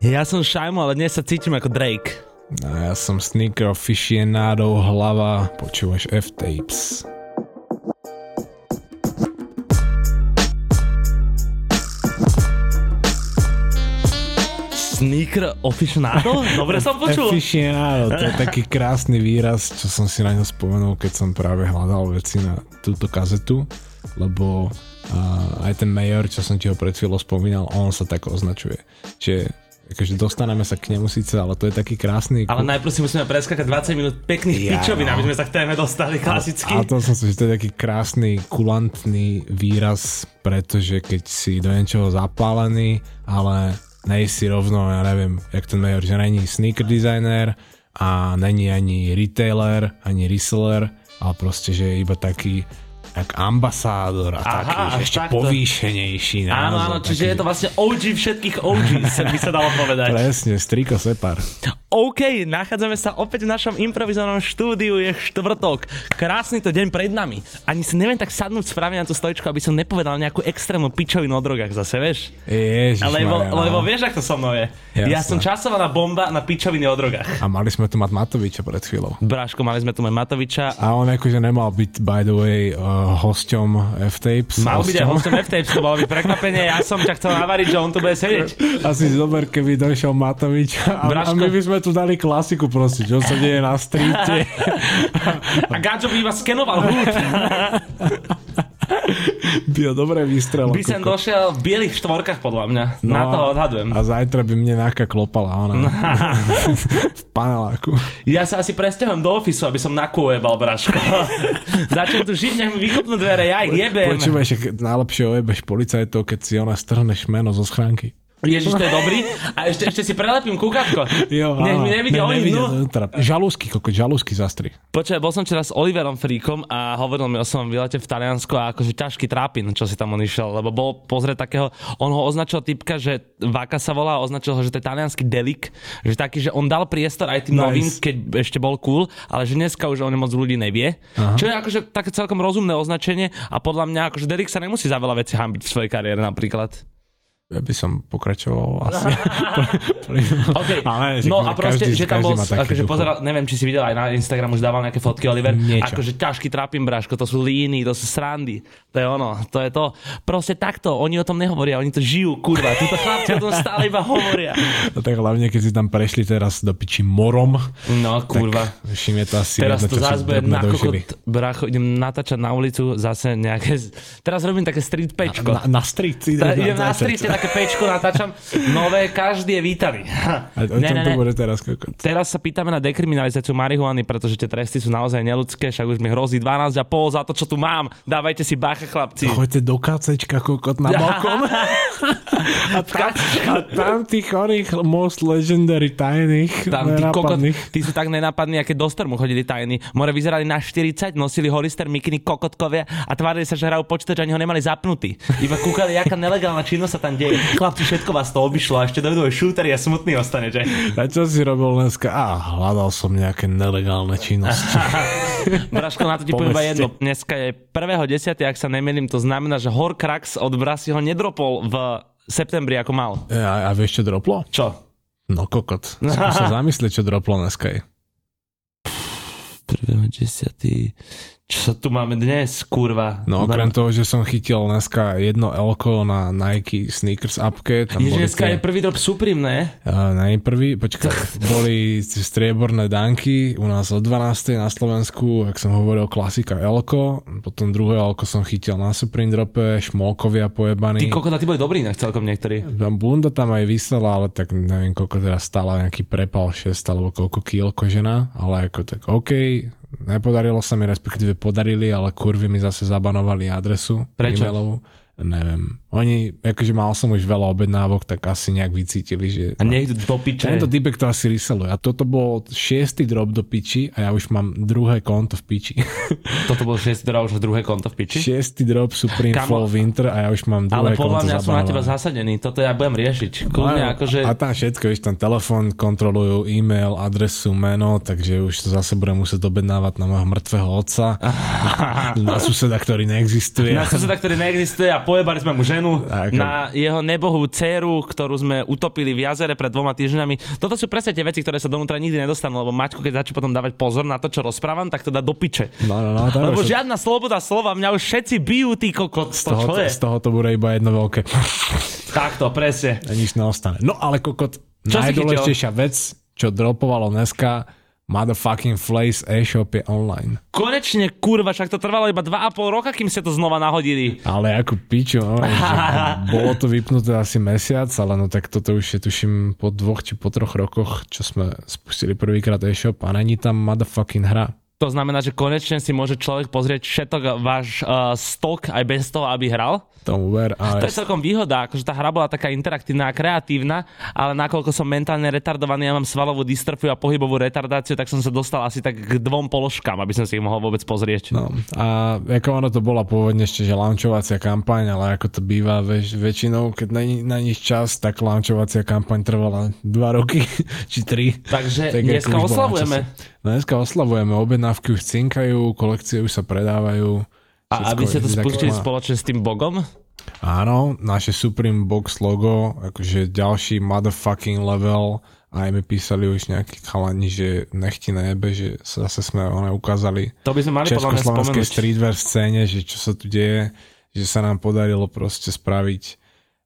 Ja som Šajmo, ale dnes sa cítim ako Drake. A ja som sneaker aficionado hlava, počúvaš F-Tapes. Sneaker aficionado? Dobre som počul. Aficionado, to je taký krásny výraz, čo som si na ňo spomenul, keď som práve hľadal veci na túto kazetu, lebo aj ten major, čo som ti ho pred chvíľou spomínal, on sa tak označuje. Čiže akože dostaneme sa k nemu síce, ale to je taký krásny... Ale najprv si musíme preskákať 20 minút pekných pičovín, aby sme sa k téme dostali klasicky. A to som si, že to je taký krásny, kulantný výraz, pretože keď si do niečoho zapálený, ale nej si rovno, ja neviem, jak ten major, že není sneaker designer a není ani retailer, ani reseller, ale proste, že je iba taký tak ambasádor a taký, že ešte takto povýšenejší názor. Áno, áno, čiže taký, je to vlastne OG všetkých OG, by sa dalo povedať. Presne, striko separ. OK, nachádzame sa opäť v našom improvizovanom štúdiu, je štvrtok. Krásny to deň pred nami. Ani si neviem tak sadnúť správne na tú stoličku, aby som nepovedal nejakú extrémnu pičovinu o drogách zase, vieš? Ježišmarja. Lebo vieš, ako so mnou je. Jasne. Ja som časovaná bomba na pičoviny o drogách. A mali sme tu mať Matoviča pred chvíľou. Bráško, mali sme tu mať Matoviča. A on akože nemal byť, by the way, hosťom F-Tapes. Mal byť aj hosťom F-Tapes, to bolo by prekvapenie. Ja som ťa chcel navariť, že on tu bude sedieť. Asi zober, keby došiel Matovič a my by sme tu dali klasiku, prosím, čo sa deje na streete. A Gáčo by iba skenoval hud. Bio dobré výstrelo. By som došiel v bielých štvorkách, podľa mňa. No na to odhadujem. A zajtra by mne Náka klopala, ona. V paneláku. Ja sa asi presťahujem do ofisu, aby som nakújebal, Braško. Začnem tu žiť, nech mi vykopnú dvere, ja ich jebem. Počúvaj, že najlepšie ojebeš policajtov, keď si ona strhne šmeno zo schránky. Ježiš, to je dobrý. A ešte si prelepím kúkatko. Jo, nech mi nevidia oni vnú. Žalúzky, žalúzky zastri. Počkaj, bol som včera s Oliverom Fríkom a hovoril mi o svojom výlete v Taliansku a akože ťažký trápin, čo si tam on išiel, lebo bol pozrieť takého, on ho označil typka, že Váka sa volá, a označil ho, že to je taliansky Delik, že taký, že on dal priestor aj tým novým, keď ešte bol cool, ale že dneska už on moc ľudí nevie. Aha. Čo je akože také celkom rozumné označenie a podľa mňa akože Delik sa nemusí za veľa vecí hanbiť v svojej kariére napríklad. Ja by som pokračoval asi. Okay. Ale, no a proste, že tam bol, akože pozeral, neviem, či si videl, aj na Instagram už dával nejaké fotky Oliver. Niečo. Akože ťažký trápim, Braško, to sú líny, to sú srandy. To je ono, to je to. Proste takto, oni o tom nehovoria, oni to žijú, kurva. Títo chlapci o tom stále iba hovoria. No tak hlavne, keď si tam prešli teraz do piči morom. No kurva. Všim je to asi teraz jedno, to zás bude na kokot, Bracho, idem natáčať na ulicu, zase nejaké, teraz robím také street pečko. Na street idem natáčať. Také pečko natáčam, nové, každý je vítaný. A o čom to bude teraz? Teraz sa pýtame na dekriminalizáciu marihuany, pretože tie tresty sú naozaj neľudské, však už mi hrozí 12,5 za to, čo tu mám. Dávajte si bacha, chlapci. Choďte do kacečka, kokot, na balkón. A tam tých chorých most legendary tajných, tam nenápadných. Tí sú tak nenápadní, aké do stormu chodili tajní. More vyzerali na 40, nosili holister, mikiny, kokotkovia a tvárili sa, že hrajú počítač, ani ho nemali zapnutý. Iba kúkali, jaká nelegálna činnosť sa tam deje. Chlapci, všetko vás to obišlo a ešte dojdú aj šúteri a smutný ostane, že? A čo si robil dneska? Hľadal som nejaké nelegálne činnosti. Braško, na to ti poviem iba jedno. Dneska je 1.10., ak sa nemýlim, to znamená, že Hor Krax od Brasiho nedropol v septembri, ako mal. A vieš, čo droplo? Čo? No kokot. Skúš sa zamyslieť, čo droplo dneska je. 1.10. Čo tu máme dnes, kurva? No okrem toho, že som chytil dneska jedno Elko na Nike sneakers appke. Dneska je prvý drop Supreme, ne? Najprvý, počkaj, boli strieborné Danky u nás o 12. na Slovensku, ak som hovoril, klasika Elko, potom druhé Elko som chytil na Supreme drope, šmolkovia pojebaní. Ty kokota, ty boli dobrí, ne? Celkom niektorí. Bunda tam aj vysela, ale tak neviem, koľko teraz stála, nejaký prepal 6 alebo koľko kýl kožena, ale ako tak okej. Nepodarilo sa mi, respektíve podarili, ale kurvy mi zase zabanovali adresu. Prečo? E-mailovú. Neviem. Oni, akože mal som už veľa objednávok, tak asi nejak vycítili, že... A niekto do piče. Tento typek to asi riseluje. A toto bol 6. drop do piči a ja už mám druhé konto v piči. Toto bol 6. drop, už druhé konto v piči? 6. drop Supreme Flow Winter a ja už mám druhé konto zabanované. Ale podľa mňa som na teba zasadený. Toto ja budem riešiť. Kľudne, akože... A tam všetko, vieš, tam telefón kontrolujú, e-mail, adresu, meno, takže už to zase budem musieť objednávať na môjho mŕtvého otca. Na suseda, ktorý neexistuje. A pojebali sme mu ženu. menu na jeho nebohú dceru, ktorú sme utopili v jazere pred 2 týždňami. Toto sú presne tie veci, ktoré sa donútra nikdy nedostanú, lebo Maťko, keď začne potom dávať pozor na to, čo rozprávam, tak to dá do piče. No, lebo žiadna sloboda slova, mňa už všetci bijú, tí kokot. Z toho to bude iba jedno veľké. Takto, presne. A nič neostane. No ale kokot, najdôležitejšia vec, čo dropovalo dneska, Motherfucking Flejs e-shop je online. Konečne, kurva, však to trvalo iba 2,5 roka, kým ste to znova nahodili. Ale ako pičo, bolo to vypnuté asi mesiac, ale no tak toto už je, tuším, po 2 či po 3 rokoch, čo sme spustili prvýkrát e-shop a není tam motherfucking hra. To znamená, že konečne si môže človek pozrieť všetok váš stok aj bez toho, aby hral? To je celkom výhoda, akože tá hra bola taká interaktívna a kreatívna, ale nakoľko som mentálne retardovaný, ja mám svalovú dystrfiu a pohybovú retardáciu, tak som sa dostal asi tak k 2 položkám, aby som si ich mohol vôbec pozrieť. No a ako ono to bola pôvodne ešte, že launchovacia kampaň, ale ako to býva väčšinou, keď na nich čas, tak launchovacia kampaň trvala 2 roky, či 3. Takže tak dneska oslavujeme. Dneska oslavujeme, objednávky už cinkajú, kolekcie už sa predávajú. A aby ste to spustili spoločne s tým bogom? Áno, naše Supreme box logo, akože ďalší motherfucking level. Aj mi písali už nejakí chalani, že nechti na jebe, že zase sme ukázali to by sme mali československej streetwear scéne, že čo sa tu deje, že sa nám podarilo proste spraviť.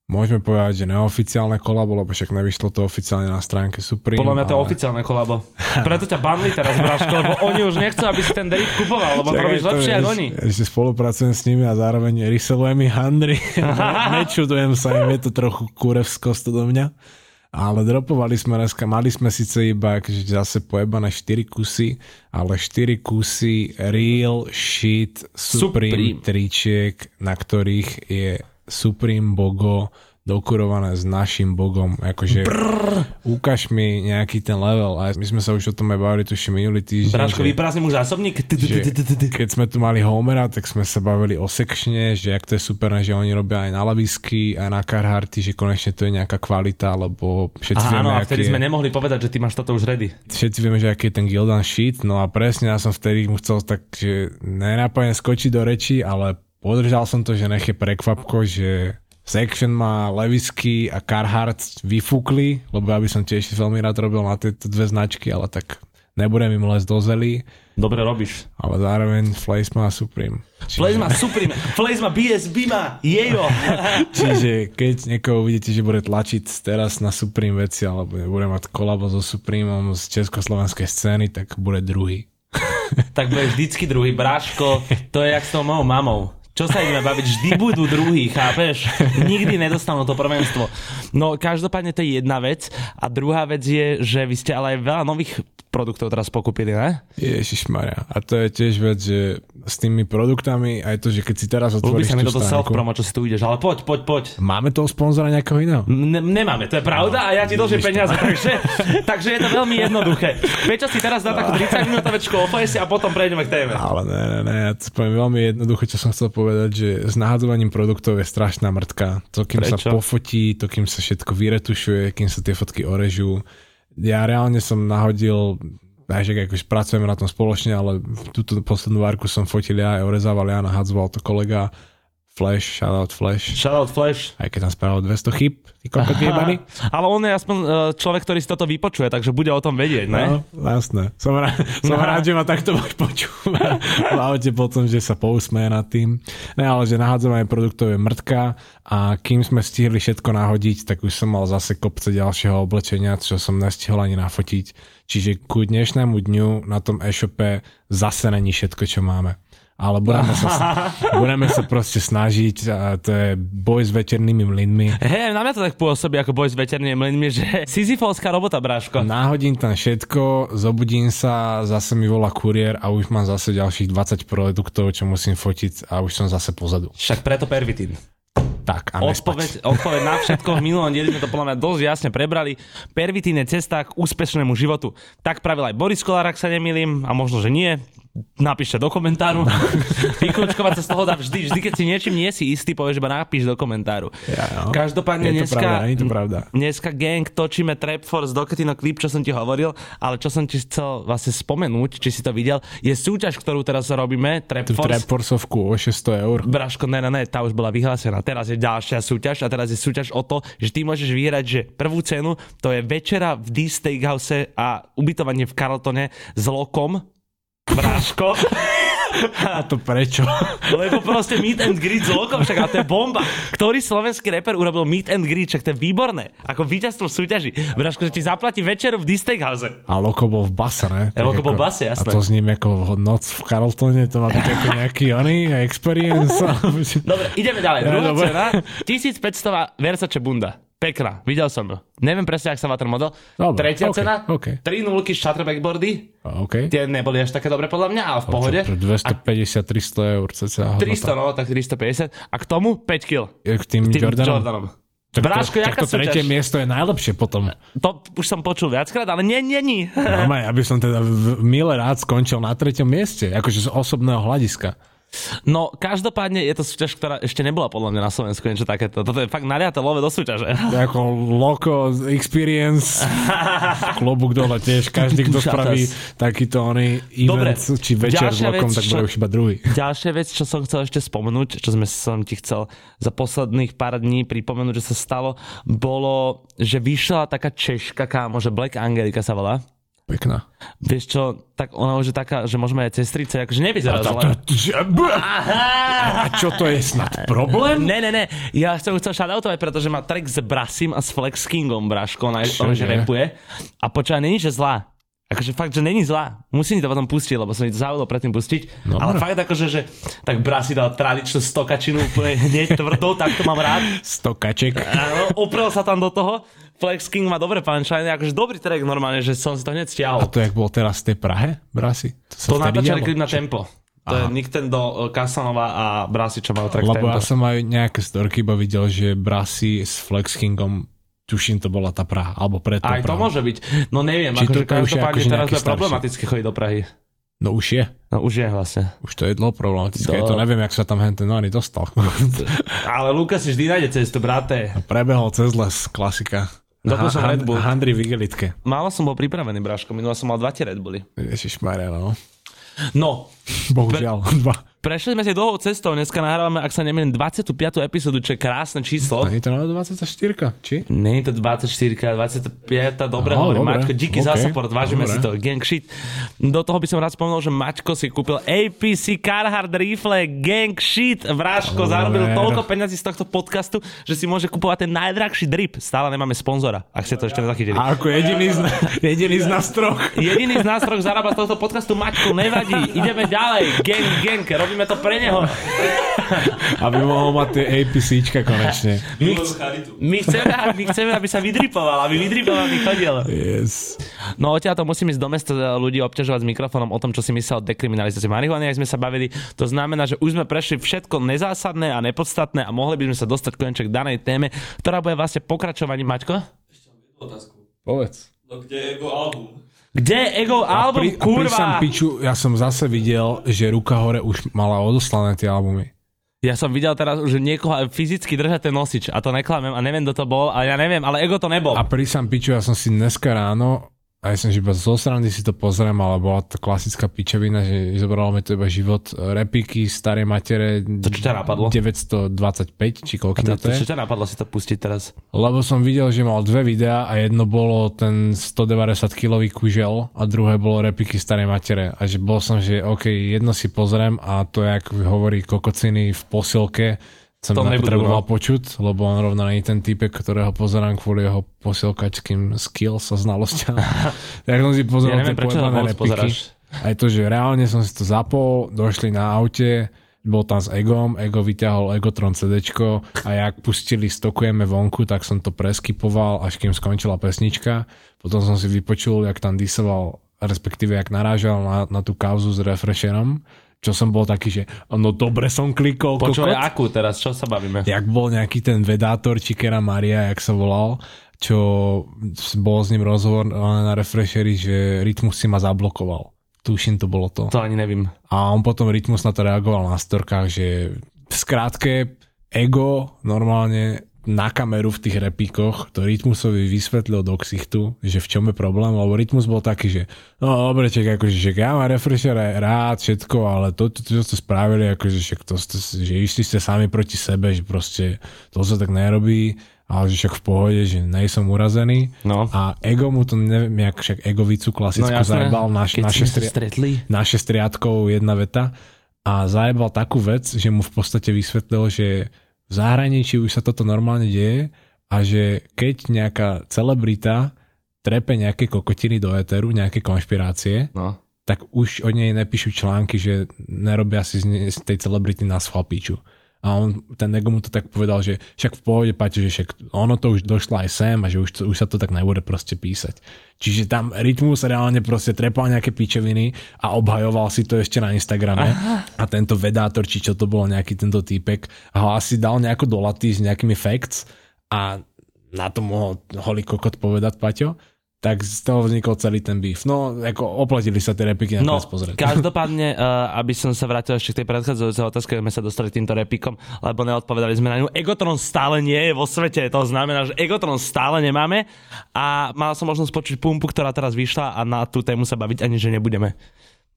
Môžeme povedať, že neoficiálne kolabo, lebo však nevyšlo to oficiálne na stránke Supreme. Podľa mňa to je oficiálne kolabo. Preto ťa banli teraz, Braško, lebo oni už nechcú, aby si ten Delik kupoval, lebo to robíš lepšie ako oni. Ešte spolupracujem s nimi a zároveň resellujem ich handry. Nečudujem sa im, je to trochu kurevskost do mňa. Ale dropovali sme dneska, mali sme síce iba akože zase pojebané 4 kusy, ale 4 kusy real shit Supreme tričiek, na ktorých je Supreme bogo dokurované s našim bogom, akože ukáž mi nejaký ten level a my sme sa už o tom aj bavili tuším minulý týždeň. Braško, vyprázdnim už zásobník. Keď sme tu mali Homera, tak sme sa bavili o sekčne, že jak to je super, že oni robia aj na lavisky, aj na Carhartti, že konečne to je nejaká kvalita, lebo všetci vieme, áno, a vtedy sme nemohli povedať, že ty máš toto už ready. Všetci vieme, že aký je ten Gildan shit, no a presne ja som vtedy mu chcel tak, že nenápadne skočiť do reči, ale podržal som to, že nech je prekvapko, že Section má levisky a Carhartt vyfúkli, lebo ja by som tiež veľmi rád robil na tieto dve značky, ale tak nebudem im lesť do zelí. Dobre robíš. Ale zároveň Flejs má Supreme. Flejs má Supreme, Flejs má BSB má, jejo. Čiže keď niekoho uvidíte, že bude tlačiť teraz na Supreme veci, alebo bude mať kolabo so Supremom z československej scény, tak bude druhý. Tak bude vždycky druhý, Braško, to je jak s tou mojou mamou. Čo sa ideme baviť? Vždy budú druhý, chápeš? Nikdy nedostanú to prvenstvo. No, každopádne to je jedna vec. A druhá vec je, že vy ste ale aj veľa nových produktov teraz pokúpili, ne? Ježišmaria. A to je tiež vec, že s tými produktami, aj to, že keď si teraz otvoríš tú stránku... Ľubí sa mi toto self-promo, čo si tu ideš, ale poď. Máme toho sponzora nejakého iného? Nemáme, to je pravda, no, a ja ti dlžím peniaze, takže je to veľmi jednoduché. Pečo si teraz dá takú 30-minútovečku ofejsi a potom prejdeme k téme. Ale ne, ja to poviem veľmi jednoduché, čo som chcel povedať, že s nahádzovaním produktov je strašná mŕtka. To, kým sa pofotí, to, kým sa všetko vyretušuje, kým sa tie fotky orežú. Ja reálne som nahodil, že akože pracujeme na tom spoločne, ale túto poslednú várku som fotil ja, orezával ja, nahadzoval to kolega. Shoutout Flash. Aj keď tam spravil 200 chyb, ty koľko vyjebali. Ale on je aspoň človek, ktorý si toto vypočuje, takže bude o tom vedieť, ne? No, jasné. Som rád, že ma takto budeš počúvať. Hlavne potom, že sa pousmeje nad tým. Ne, ale že nahádzovanie produktov je mŕtka a kým sme stihli všetko nahodiť, tak už som mal zase kopce ďalšieho oblečenia, čo som nestihol ani nafotiť. Čiže ku dnešnému dňu na tom e-shope zase není všetko, čo máme. Ale budeme sa proste snažiť a to je boj s veternými mlynmi. Hej, na mňa to tak pôsobí ako boj s veternými mlynmi, že sisyfovská robota, Bráško. Náhodím tam všetko, zobudím sa, zase mi volá kuriér a už mám zase ďalších 20 produktov, čo musím fotiť a už som zase pozadu. Však preto pervitín. Tak, a odpoveď na všetko. V minulom dieli sme to podľa mňa dosť jasne prebrali. Pervitín je cesta k úspešnému životu. Tak pravil aj Boris Kolár, ak sa nemýlim, a možno, že nie. napíšte do komentáru. Vyklúčkovať sa z toho dá vždy, keď si niečím nie si istý, povieš, iba napíš do komentáru. Ja, no. Každopádne dneska gang točíme Trap Force Doketino klip, čo som ti hovoril, ale čo som ti chcel vlastne spomenúť, či si to videl, je súťaž, ktorú teraz robíme, Trap Force. Trap Forceovku o 600 €. Braško, ne, tá už bola vyhlásená. Teraz je ďalšia súťaž a teraz je súťaž o to, že ty môžeš vyhrať, že prvú cenu, to je večera v Steak House a ubytovanie v Carltone s Lokom. Bráško. A to prečo? Lebo proste meet and greet s Lokom, však a to je bomba. Ktorý slovenský reper urobil meet and greet, však to je výborné. Ako víťazstvo v súťaži. Bráško, že ti zaplatí večeru v Steak House. A Loko bol v base, ne? Loko bol v base, jasné. A to s ním ako noc v Carltone, to má byť ako nejaký experience. Dobre, ideme ďalej. Druhá cena, 1500 Versace bunda. Pekná, videl som ju. Neviem presne, ak sa vater model. Dobre, tretia cena, 3 nulky shutter backboardy. Okay. Tie neboli až také dobre podľa mňa, ale v pohode. 250-300 €. 300, no, tak 350. A k tomu 5 kg. K tým Jordanom. Bráško, jaká súťaž? Tretie miesto je najlepšie potom. To už som počul viackrát, ale nie. No, ja by som teda milé rád skončil na 3. mieste, akože z osobného hľadiska. No, každopádne je to súťaž, ktorá ešte nebola podľa mňa na Slovensku niečo takéto. Toto je fakt naliate love do súťaže. Ako Loko Experience, klobúk dole tiež. Každý, kto spraví takýto event či večer s Lokom, tak bude už iba druhý. Ďalšia vec, čo som chcel ešte spomenúť, čo som ti chcel za posledných pár dní pripomenúť, že sa stalo, bolo, že vyšla taká Češka kámo, že Black Angelika sa volá. Pekná. Vieš čo, tak ona už je taká, že môžeme aj cestrice, akože nevyzerá zle. A čo to je snad problém? Ne, ja som chcel shoutoutovať, pretože má track s Brasim a s Flexkingom, Braško, ona že rapuje. A počúva, není že zlá. Akože fakt, že není zlá. Musím to potom pustiť, lebo som to zaujalo predtým pustiť. No, ale fakt akože, že tak Brasi dal tradičnú stokačinu úplne hneď tvrdou, tak to mám rád. Stokaček. Áno, uprel sa tam do toho. Flexking má dobré punchline, akože dobrý track normálne, že som si to hneď stiahol. A to jak bol teraz v tej Prahe, Brasi? To natáčali klip na Tempo. To je Nintendo, Kasanova a Brasi, čo mal track Tempo. Lebo ja som aj nejaké storky iba videl, že Brasi s Flexkingom, tuším, to bola tá Praha, alebo predtým Praha. Aj to môže byť. No neviem, akože každopádne teraz je problematické chodiť do Prahy. No už je. Vlastne. Už to je dlho problematické. To neviem, jak sa tam henten Noany dostal. Ale Luka si vždy nájde cestu, braté. Prebehol cez les, klasika. Dobre som Red Bull. Handry v igelitke. Málo som bol pripravený, Braško. Minula som mal 2 Red Bully. Ježišmarja, no. No. Bohužiaľ, 2. Prešli sme si dlhou cestou, dneska nahrávame, ak sa nemýlim, 25. epizódu, čo je krásne číslo. Nie je to 24, či? Nie je to 24, 25, dobre hovorím. Maťko, díky za support, vážime si to, gang shit. Do toho by som rád spomenul, že Maťko si kúpil APC Carhartt rifle, gang shit. Vraško zarobil toľko peňazí z tohto podcastu, že si môže kupovať ten najdrahší drip. Stále nemáme sponzora, ak ste to ešte nezachytili. A ako jediný z nás troch. Jediný z nás troch zarába z tohto podcastu, Maťko, nevadí, ideme ďalej, gang, robíme to pre neho. Aby mohol mať tie APCčka konečne. My chceme, aby sa vydripoval, mi chodil. Yes. No odtiaľ to musím ísť do mesta ľudí obťažovať s mikrofónom o tom, čo si myslel o dekriminalizácii marihuany, ak sme sa bavili. To znamená, že už sme prešli všetko nezásadné a nepodstatné a mohli by sme sa dostať konečne k danej téme, ktorá bude vlastne pokračovaním. Maťko? Ešte mám jednu otázku. Povedz. No kde je jeho album? Kde Ego album, kurva? Ja som zase videl, že Ruka hore už mala odoslané tie albumy. Ja som videl teraz už niekoho fyzicky držať ten nosič a to neklamem a neviem, kto to bol, ale ja neviem, ale Ego to nebol. A prísam piču, ja som si dneska ráno, a ja som iba zo srandy si to pozriem, ale bola to klasická pičevina, že zobralo mi to iba život. Repíky, staré matere, to, čo ťa napadlo? 925, či koľko na to je. Čo ťa napadlo si to pustiť teraz? Lebo som videl, že mal 2 videá a jedno bolo ten 190-kilový kužel a druhé bolo repíky staré matere. A že bol som, že okej, jedno si pozriem a to, jak hovorí kokociny v posilke, som nepotreboval počuť, lebo on rovno nie ten typek, ktorého pozerám kvôli jeho posielkačským skills a znalostiam. Tak som si pozeral tie pojedlané repiky. Aj to, že reálne som si to zapol, došli na aute, bol tam s Egom, Ego vyťahol Egotron CDčko a jak pustili Stokujeme vonku, tak som to preskipoval, až kým skončila pesnička. Potom som si vypočul, jak tam disoval, respektíve jak narážal na tú kauzu s refresherom. Čo som bol taký, že no dobre som klikol. Počúvaj, akú teraz, čo sa bavíme? Jak bol nejaký ten vedátor, či Kera Maria, jak sa volal, čo bol s ním rozhovor na refresheri, že Rytmus si ma zablokoval. Tuším, to bolo to. To ani nevím. A on potom Rytmus na to reagoval na storkách, že v skrátke Ego normálne na kameru v tých repíkoch to Rytmusovi vysvetlil do ksichtu, že v čom je problém, lebo Rytmus bol taký, že no dobre, čak, akože, že ja mám refresher rád, všetko, ale to ste spravili, akože, že išli ste sami proti sebe, že proste to sa tak nerobí, ale že však v pohode, že nejsom urazený. No. A Ego mu to, neviem, jak však Egovicu klasickú no, zajebal na šestriátkou jedna veta a zajebal takú vec, že mu v podstate vysvetlil, že v zahraničí už sa toto normálne deje a že keď nejaká celebrita trepe nejaké kokotiny do éteru, nejaké konšpirácie, no, tak už o nej nepíšu články, že nerobia si z tej celebrity na schvapíču. A on, ten Ego mu to tak povedal, že však v pohode, Paťo, že však ono to už došlo aj sem a že už sa to tak nebude proste písať. Čiže tam Rytmus reálne proste trepal nejaké pičeviny a obhajoval si to ešte na Instagrame. Aha. A tento vedátor, či čo to bolo, nejaký tento týpek, ho asi dal nejako do laty s nejakými facts a na to mohol holý kokot povedať, Paťo. Tak z toho vznikol celý ten beef. No, ako oplatili sa tie repiky, na to pozrieť. Každopádne, aby som sa vrátil ešte k tej predchádzajúcej otázke, sme sa dostali týmto repikom, lebo neodpovedali sme na ňu. Egotron stále nie je vo svete, to znamená, že Egotron stále nemáme a mal som možnosť počuť pumpu, ktorá teraz vyšla a na tú tému sa baviť ani, že nebudeme.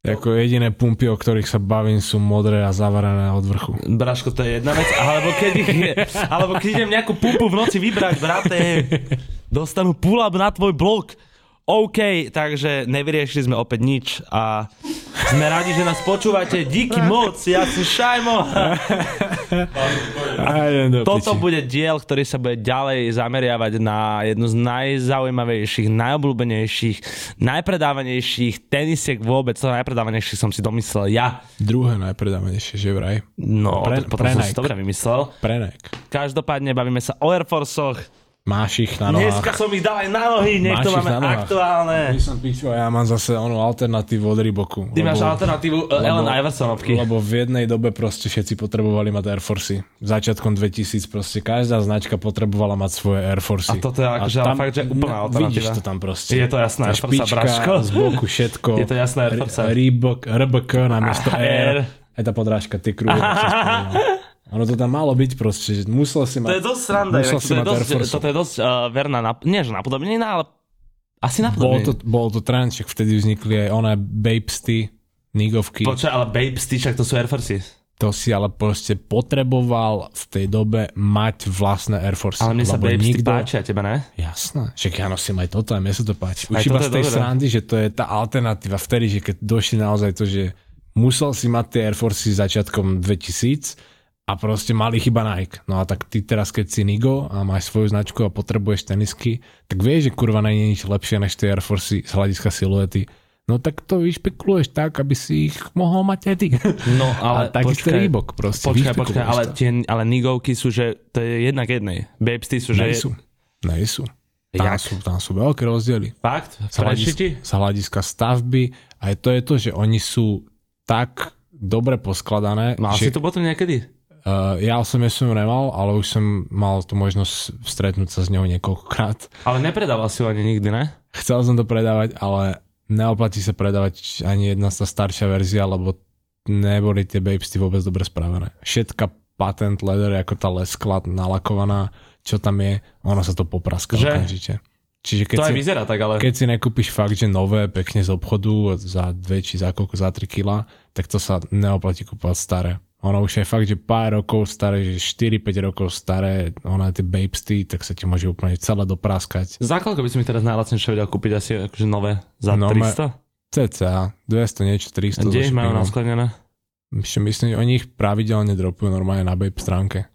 Ako jediné pumpy, o ktorých sa bavím, sú modré a zavarané od vrchu. Braško, to je jedna vec, alebo keď idem nejakú pumpu v noci vybrať, brate, dostanú pull-up na tvoj blok. OK, takže nevyriešili sme opäť nič a sme radi, že nás počúvate. Díky moc, ja som Šajmo. Toto bude diel, ktorý sa bude ďalej zameriavať na jednu z najzaujímavejších, najobľúbenejších, najpredávanejších tenisiek vôbec. To najpredávanejších som si domyslel ja. Druhé najpredávanejšie, že vraj. No, potom som si to vymyslel. Každopádne bavíme sa o Air Forceoch. Máš ich na nohách. Dneska som ich dal aj na nohy, niekto máme aktuálne. My som píčo, ja mám zase onú alternatívu od Ryboku. Ty máš alternatívu Ellen Iversonovky. Lebo v jednej dobe proste všetci potrebovali mať Air Forcey. Začiatkom 2000 proste každá značka potrebovala mať svoje Air Forcey. A toto je akože fakt, že úplná alternatíva. Vidíš to tam proste. Je to jasné, Air Force, braško. Z boku všetko. Je to jasné, Air Force. RBK namiesto Air. Aj tá podrážka, ty krúhy. Ono to tam malo byť proste, musel si mať... To je dosť sranda, toto je dosť verná, nie že napodobnená, ale asi napodobnená. Bol to tranček, vtedy vznikli aj oné Bapesty, Nigovky. Počkaj, ale Bapesty, však to sú Air Forces. To si ale proste potreboval v tej dobe mať vlastné Air Force. Ale mne sa Bapesty páči, a tebe ne? Jasné, však ja nosím aj toto, a mne sa to páči. Už iba z tej srandy, že to je tá alternatíva vtedy, že keď došli naozaj to, že musel si mať tie Air Forces začiatkom 2000, a proste mali chyba Nike. No a tak ty teraz, keď si Nigo a máš svoju značku a potrebuješ tenisky, tak vieš, že kurva nie je nič lepšie než tie Air Forcey z hľadiska siluety. No tak to vyšpekuluješ tak, aby si ich mohol mať aj ty. No ale takisto Reebok proste. Počkaj, ale Nigovky sú, že to je jednak jednej. Babesty sú, že... Nejsú. Tam sú veľké rozdiely. Fakt? Z hľadiska stavby. A to je to, že oni sú tak dobre poskladané. Mal si to potom niekedy? Ja som ju nemal, ale už som mal tú možnosť stretnúť sa s ňou niekoľkokrát. Ale nepredával si ju ani nikdy, ne? Chcel som to predávať, ale neoplatí sa predávať ani jedna tá staršia verzia, lebo neboli tie Babesty vôbec dobre spravené. Všetka patent leather, ako tá leskla nalakovaná, čo tam je, ono sa to popraská okamžite. Čiže keď to si, aj vyzerá tak, ale... Keď si nekúpiš fakt, že nové, pekne z obchodu, za 2 či za koľko, za 3 kila, tak to sa neoplatí kúpovať staré. Ono už je fakt, že pár rokov staré, že 4-5 rokov staré, ona tie Babesty, tak sa ti môže úplne celé dopráskať. Za koľko by si mi teraz najlacnejšie vedel kúpiť asi akože nové? Za no 300? Cca, 200 niečo, 300. A kde ich majú naskladnené? Myslím, že oni ich pravidelne dropujú normálne na Babe stránke.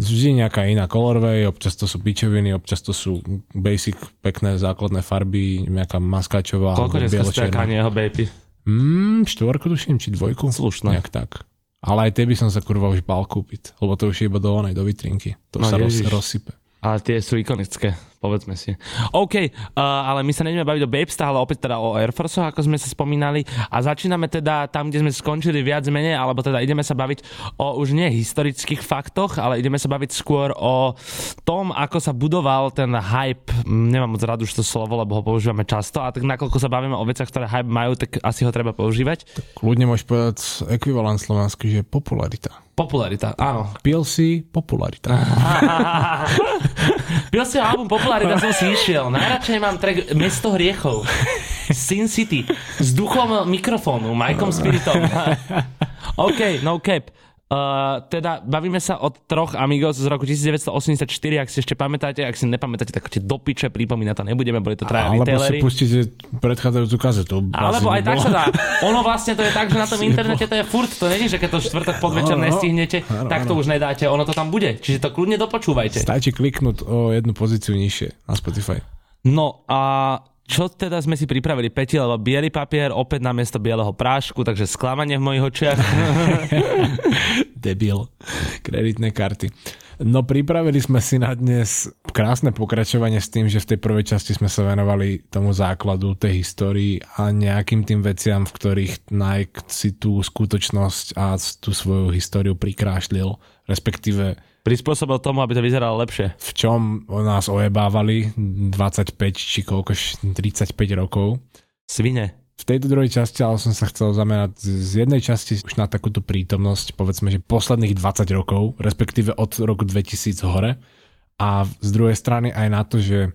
Vždy nejaká iná colorway, občas to sú pičoviny, občas to sú basic, pekné základné farby, nejaká maskačová. Koľko dneska stáka nieho Baby? 4 tuším, či 2. Slušné. Nejak tak. Ale aj tie by som sa kurva už bál kúpiť, lebo to už je iba do vitrinky. To sa rozsype. Ale tie sú ikonické. povedzme si. OK, ale my sa nejdeme baviť o Bapesta, ale opäť teda o Air Force, ako sme sa spomínali. A začíname teda tam, kde sme skončili viac menej, alebo teda ideme sa baviť o už nie historických faktoch, ale ideme sa baviť skôr o tom, ako sa budoval ten hype. Nemám moc rád už to slovo, lebo ho používame často. A tak nakoľko sa bavíme o veciach, ktoré hype majú, tak asi ho treba používať. Tak kľudne môžeš povedať ekvivalent slovenský, že popularita. Popularita, áno. Pil si popularita. Pil si album Popularita, som si išiel. Najradšej mám track Mesto hriechov. Sin City. S duchom mikrofónu, Majkom Spiritom. OK, no cap. Teda bavíme sa o Troch Amigos z roku 1984, ak si ešte pamätáte, ak si nepamätáte, tak do piče pripomínať to nebudeme, boli to traja retaileri. Alebo si pustíte predchádzajúcu kazetu. Alebo aj tak sa dá. Ono vlastne to je tak, že na tom internete to je furt, to není, že keď to štvrtok podvečer nestihnete, tak to už nedáte, ono to tam bude, čiže to kľudne dopočúvajte. Stačí kliknúť o jednu pozíciu nižšie na Spotify. No a čo teda sme si pripravili, Peti, lebo biely papier opäť namiesto bieleho prášku, takže sklamanie v mojich očiach. Debil. Kreditné karty. No pripravili sme si na dnes krásne pokračovanie s tým, že v tej prvej časti sme sa venovali tomu základu, tej histórii a nejakým tým veciam, v ktorých Nike si tú skutočnosť a tú svoju históriu prikrášlil, respektíve prispôsobil tomu, aby to vyzeralo lepšie. V čom nás ojebávali 25 či koľko, 35 rokov. Svine. V tejto druhej časti, ale som sa chcel zamerať z jednej časti už na takúto prítomnosť, povedzme, že posledných 20 rokov, respektíve od roku 2000 hore. A z druhej strany aj na to, že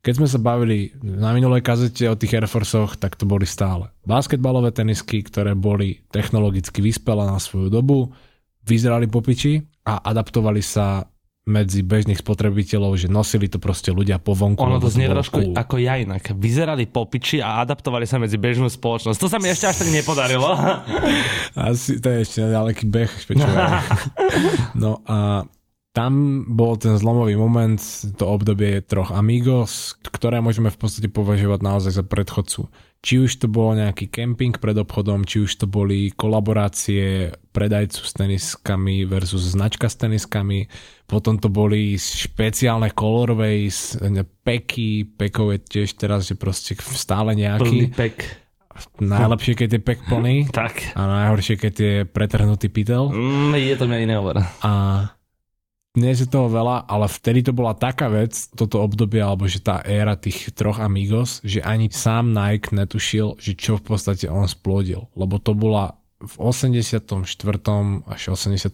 keď sme sa bavili na minulej kazete o tých Air Forceoch, tak to boli stále basketbalové tenisky, ktoré boli technologicky vyspelé na svoju dobu, vyzerali po piči a adaptovali sa medzi bežných spotrebiteľov, že nosili to proste ľudia po vonku. Ono to znie trošku ako ja inak. Vyzerali po piči a adaptovali sa medzi bežnú spoločnosť. To sa mi ešte až tak nepodarilo. Asi to je ešte ďaleký beh. No a tam bol ten zlomový moment, to obdobie Troch Amigos, ktoré môžeme v podstate považovať naozaj za predchodcu. Či už to bolo nejaký kemping pred obchodom, či už to boli kolaborácie predajcu s teniskami versus značka s teniskami, potom to boli špeciálne colorways, peky, pekov je tiež teraz, že proste stále nejaký. Plný pek. Najlepšie, keď je pek plný. Tak. A najhoršie, keď je pretrhnutý pytel. Je to mňa iné hovora. A nie je toho veľa, ale vtedy to bola taká vec, toto obdobie, alebo že tá éra tých Troch Amigos, že ani sám Nike netušil, že čo v podstate on splodil. Lebo to bola v 84. až 86.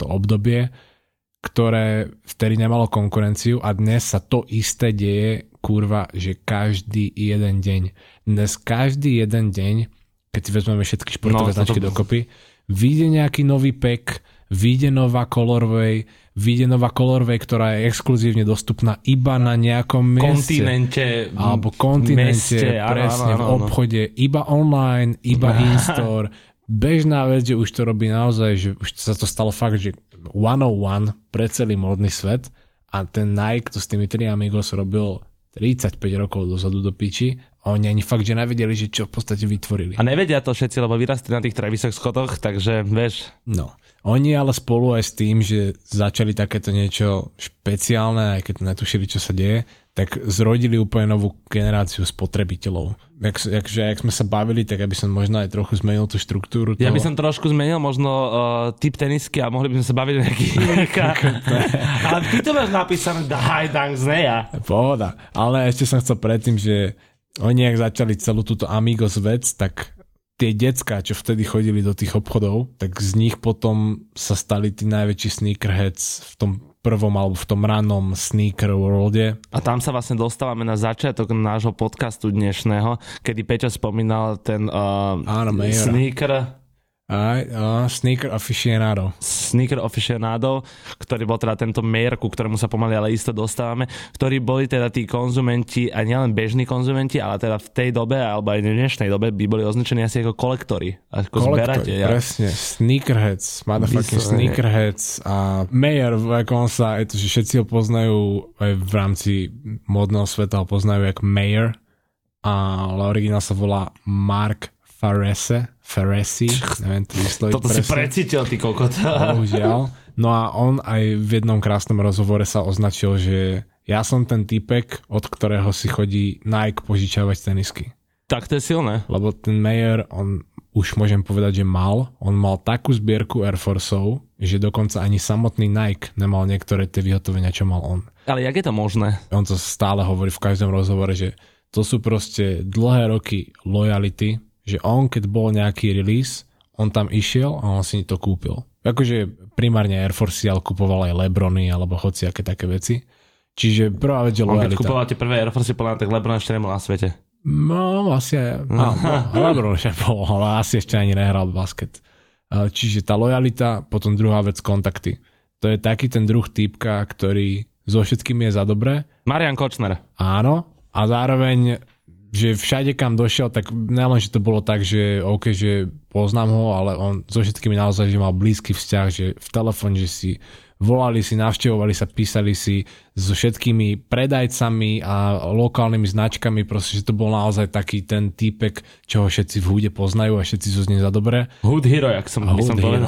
to obdobie, ktoré vtedy nemalo konkurenciu a dnes sa to isté deje, kurva, že každý jeden deň. Dnes každý jeden deň, keď si vezmeme všetky športové značky dokopy, vyjde nejaký nový pack, vyjde nová colorway, ktorá je exkluzívne dostupná iba na nejakom mieste. Kontinente, presne, v obchode, iba online, iba in-store. Bežná vec, že už to robí naozaj, že už sa to stalo fakt, že 101 pre celý módny svet a ten Nike to s tými Three Amigos robil 35 rokov dozadu do piči. Oni ani fakt, že nevedeli, že čo v podstate vytvorili. A nevedia to všetci, lebo vyrastli na tých travisok schodoch, takže vieš. No. Oni ale spolu aj s tým, že začali takéto niečo špeciálne, aj keď netušili, čo sa deje, tak zrodili úplne novú generáciu spotrebiteľov. Jak sme sa bavili, tak aby som možno aj trochu zmenil tú štruktúru. Ja by som trošku zmenil možno typ tenisky a mohli by sme sa baviť o nejakých inikách. Ale ty to máš napísané The High Dunks, ne ja. Pohoda. Ale ešte som chcel predtým, že oni, ak začali celú túto Amigos vec, tak tie decká, čo vtedy chodili do tých obchodov, tak z nich potom sa stali tí najväčší sneakerheads v tom prvom alebo v tom ranom sneaker worlde. A tam sa vlastne dostávame na začiatok nášho podcastu dnešného, kedy Peťa spomínal ten sneaker. Sneaker aficionado. Sneaker aficionado, ktorý bol teda tento mayor, ku ktorému sa pomaly ale isto dostávame, ktorí boli teda tí konzumenti, a nielen bežní konzumenti, ale teda v tej dobe, alebo aj v dnešnej dobe by boli označení asi ako kolektori. Ako zberatelia. Presne. Sneakerheads. Motherfucking sneakerheads. A mayor, ako on sa, je to, že všetci ho poznajú aj v rámci modného sveta, ho poznajú ako mayor, ale originál sa volá Mark Faresi, neviem, to vysloviť. Toto presne. Si precítil, ty kokot. Bohužiaľ. No a on aj v jednom krásnom rozhovore sa označil, že ja som ten týpek, od ktorého si chodí Nike požičiavať tenisky. Tak to je silné. Lebo ten Mayer, on už môžem povedať, že mal takú zbierku Air Forceov, že dokonca ani samotný Nike nemal niektoré tie vyhotovenia, čo mal on. Ale jak je to možné? On to stále hovorí v každom rozhovore, že to sú proste dlhé roky lojality, že on, keď bol nejaký release, on tam išiel a on si to kúpil. Akože primárne Air Force si kupoval aj Lebrony alebo hociaké také veci. Čiže prvá vec je lojalita. On keď kupoval tie prvé Air Force, tak Lebron ešte nemal na svete. No, asi aj... Lebron ešte bol, ale asi ešte ani nehral basket. Čiže tá lojalita, potom druhá vec, kontakty. To je taký ten druh týpka, ktorý so všetkými je za dobré. Marian Kočner. Áno. A zároveň, že všade, kam došiel, tak nielen, že to bolo tak, že OK, že poznám ho, ale on so všetkými naozaj, že mal blízky vzťah, že v telefóne, že si volali si, navštevovali sa, písali si so všetkými predajcami a lokálnymi značkami, proste, že to bol naozaj taký ten týpek, čo ho všetci v húde poznajú a všetci sú z nej za dobré. Hood hero, jak som povedal.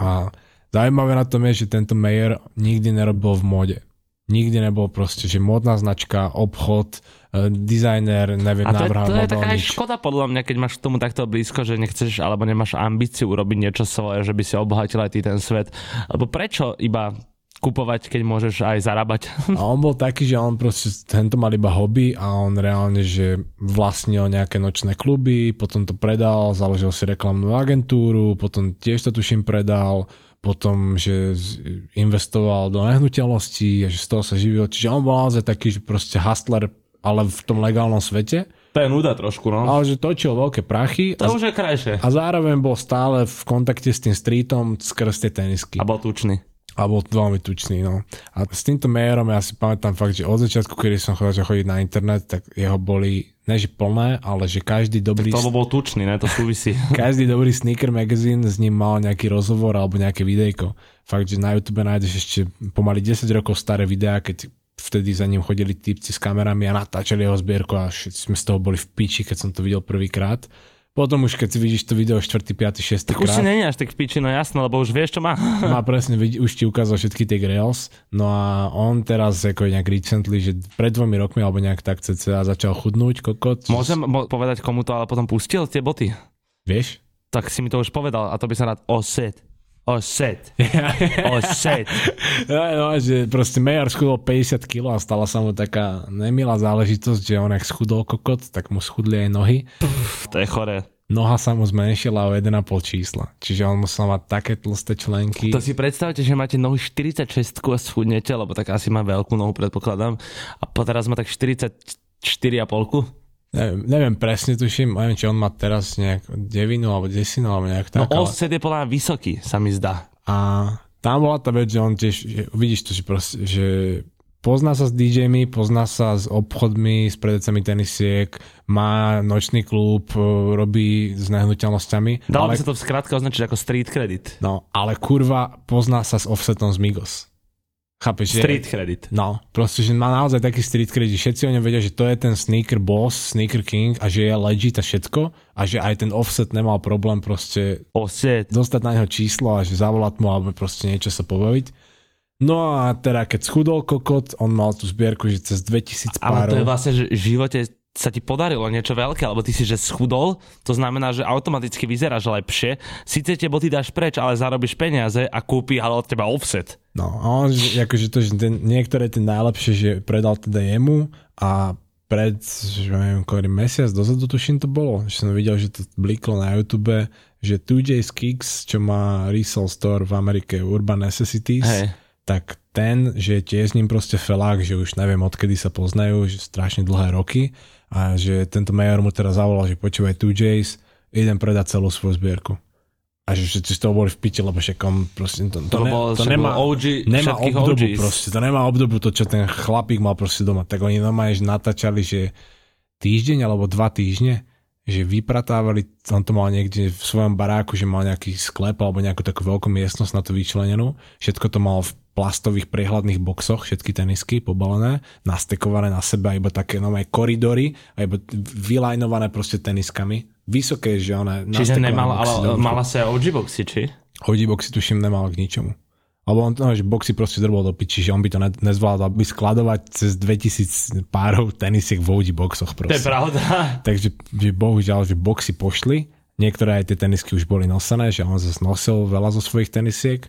A zaujímavé na tom je, že tento Mayer nikdy nerobil v móde. Nikdy nebol proste, že modná značka, obchod, dizajner, neviem, návrhár. A to je taká aj škoda podľa mňa, keď máš k tomu takto blízko, že nechceš alebo nemáš ambíciu urobiť niečo svoje, že by si obohatil aj ty ten svet. Lebo prečo iba kupovať, keď môžeš aj zarábať? A on bol taký, že on proste, tento mal iba hobby a on reálne, že vlastnil nejaké nočné kluby, potom to predal, založil si reklamnú agentúru, potom tiež to tuším predal, potom, že investoval do nehnuteľností a že z toho sa živil. Čiže on bol naozaj taký, že proste hustler, ale v tom legálnom svete. To je nuda trošku, no. Ale že točil veľké prachy. To už je krajšie. A zároveň bol stále v kontakte s tým streetom skrz tie tenisky. A bol tučný. A bol veľmi tučný, no. A s týmto Mayerom ja si pamätám fakt, že od začiatku, kedy som chodil na internet, tak jeho boli než plné, ale že každý dobrý... To bol tučný, ne? To súvisí. Každý dobrý sneaker magazín s ním mal nejaký rozhovor alebo nejaké videjko. Fakt, že na YouTube nájdeš ešte pomaly 10 rokov staré videá, keď vtedy za ním chodili týpci s kamerami a natáčali jeho zbierku a sme z toho boli v piči, keď som to videl prvýkrát. Potom už, keď si vidíš to video 4., 5., 6. krát... Tak už si není až tak piči, no jasno, lebo už vieš, čo má. Má presne, už ti ukázal všetky tie grails. No a on teraz ako nejak recently, že pred 2 rokmi alebo nejak tak cca začal chudnúť, kokot. Môžem povedať, komu to ale potom pustil tie boty? Vieš? Tak si mi to už povedal a to by sa rád oset. No, že proste Mayer schudol 50 kg a stala sa mu taká nemilá záležitosť, že on jak schudol kokot, tak mu schudli aj nohy. To je chore. Noha sa mu zmenšila o 1,5 čísla. Čiže on musel mať také tlsté členky. To si predstavte, že máte nohu 46 a schudnete, lebo tak asi má veľkú nohu, predpokladám. A teraz má tak 44,5. Neviem presne, tuším, neviem, či on má teraz nejak 9 alebo 10 alebo nejak tak. No offset je podľa vysoký, sa mi zdá. A tam bola tá vec, že on tiež, že vidíš to, že proste, že pozná sa s DJmi, pozná sa s obchodmi, s predajcami tenisiek, má nočný klub, robí s nehnuteľnosťami. Dalo by sa to v skratke označiť ako street credit. No, ale kurva, pozná sa s Offsetom z Migos. Chápeš? Street credit. No, proste, že má naozaj taký street credit. Všetci o ňom vedia, že to je ten sneaker boss, sneaker king a že je legit a všetko a že aj ten Offset nemal problém proste dostať na neho číslo a že zavolať mu alebo proste niečo sa pobaviť. No a teda keď schudol kokot, on mal tú zbierku, že cez 2000 párov. Ale to je vlastne, že v živote sa ti podarilo niečo veľké, alebo ty si, že schudol, to znamená, že automaticky vyzeráš lepšie. Sice tie boty dáš preč, ale zarobíš peniaze a kúpi ale od teba Offset. No a on, akože to, že niektoré tie najlepšie, že predal teda jemu a pred, že neviem, ktorý mesiac dozadu tuším to bolo, že som videl, že to bliklo na YouTube, že 2J's Kicks, čo má resale store v Amerike Urban Necessities, hey. Tak ten, že tiež s ním proste felák, že už neviem odkedy sa poznajú, že strašne dlhé roky a že tento Mayer mu teraz zavolal, že počúvaj 2J's, idem predať celú svoju zbierku. A že všetci z toho boli v pite, lebo všakom proste to nemá OG, všetkých obdobu OGs. Proste, to nemá obdobu to, čo ten chlapík mal proste doma. Tak oni doma ešte natáčali, že týždeň alebo 2 týždne, že vypratávali, on to mal niekde v svojom baráku, že mal nejaký sklep alebo nejakú takú veľkú miestnosť na to vyčlenenú. Všetko to mal v plastových prehľadných boxoch, všetky tenisky pobalené, nastekované na seba, iba také aj koridory, a iba vylajnované proste teniskami. Vysoké, že ona... Čiže nemala, ale mala sa OG boxy, či? OG boxy tuším nemal k ničomu. Lebo on, no, že boxy proste drbol do piči, že on by to nezvládal, by skladovať cez 2000 párov tenisiek v OG boxoch proste. To je pravda. Takže že bohužiaľ, že boxy pošli, niektoré aj tie tenisky už boli nosené, že on zase nosil veľa zo svojich tenisiek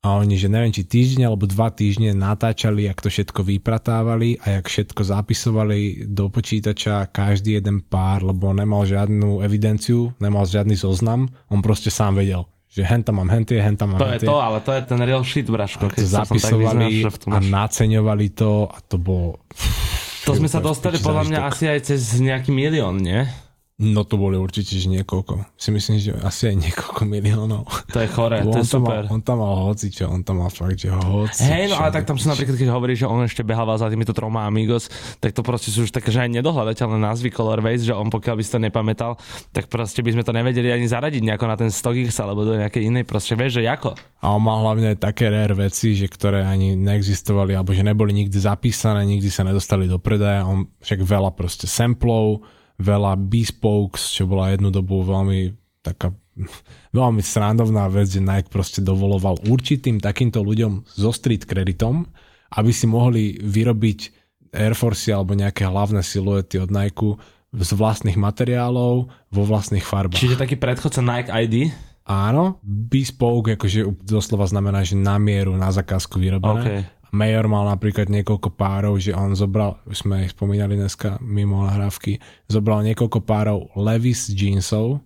a oni, že neviem, či týždeň alebo 2 týždne natáčali, jak to všetko vypratávali a jak všetko zapisovali do počítača každý jeden pár, lebo nemal žiadnu evidenciu, nemal žiadny zoznam, on proste sám vedel. Že hentam mám hentie, hentam mám hentie. To je to, ale to je ten real shit, braško. Keď to zapisovali a naceňovali to a to bolo... To sme sa dostali podľa mňa asi aj cez nejaký milión, nie? No to boli určite, že niekoľko. Si myslím, že asi aj niekoľko miliónov. To je chore, to je super. On tam mal hocičo, on tam mal fakt, že hocičo. Hej, no ale tak tam sú napríklad, keď hovorí, že on ešte behával za týmito 3 Amigos, tak to proste sú už také, že aj nedohľadateľné názvy colorways, že on pokiaľ by si to nepamätal, tak proste by sme to nevedeli ani zaradiť nejako na ten StockX alebo do nejakej inej, proste vieš, že ako. A on mal hlavne také rare veci, že ktoré ani neexistovali, alebo že neboli nikdy zapísané, nikdy sa nedostali do predaja. On však veľa proste samplov, veľa bespokes, čo bola jednu dobu veľmi taká veľmi srandovná vec, že Nike proste dovoloval určitým takýmto ľuďom so street creditom, aby si mohli vyrobiť Air Force alebo nejaké hlavné siluety od Nike z vlastných materiálov, vo vlastných farbách. Čiže taký predchodca Nike ID? Áno. Bespoke, akože doslova znamená, že na mieru, na zakázku vyrobené. Okay. Major mal napríklad niekoľko párov, že on zobral, už sme ich spomínali dneska mimo nahrávky, zobral niekoľko párov Levi's jeansov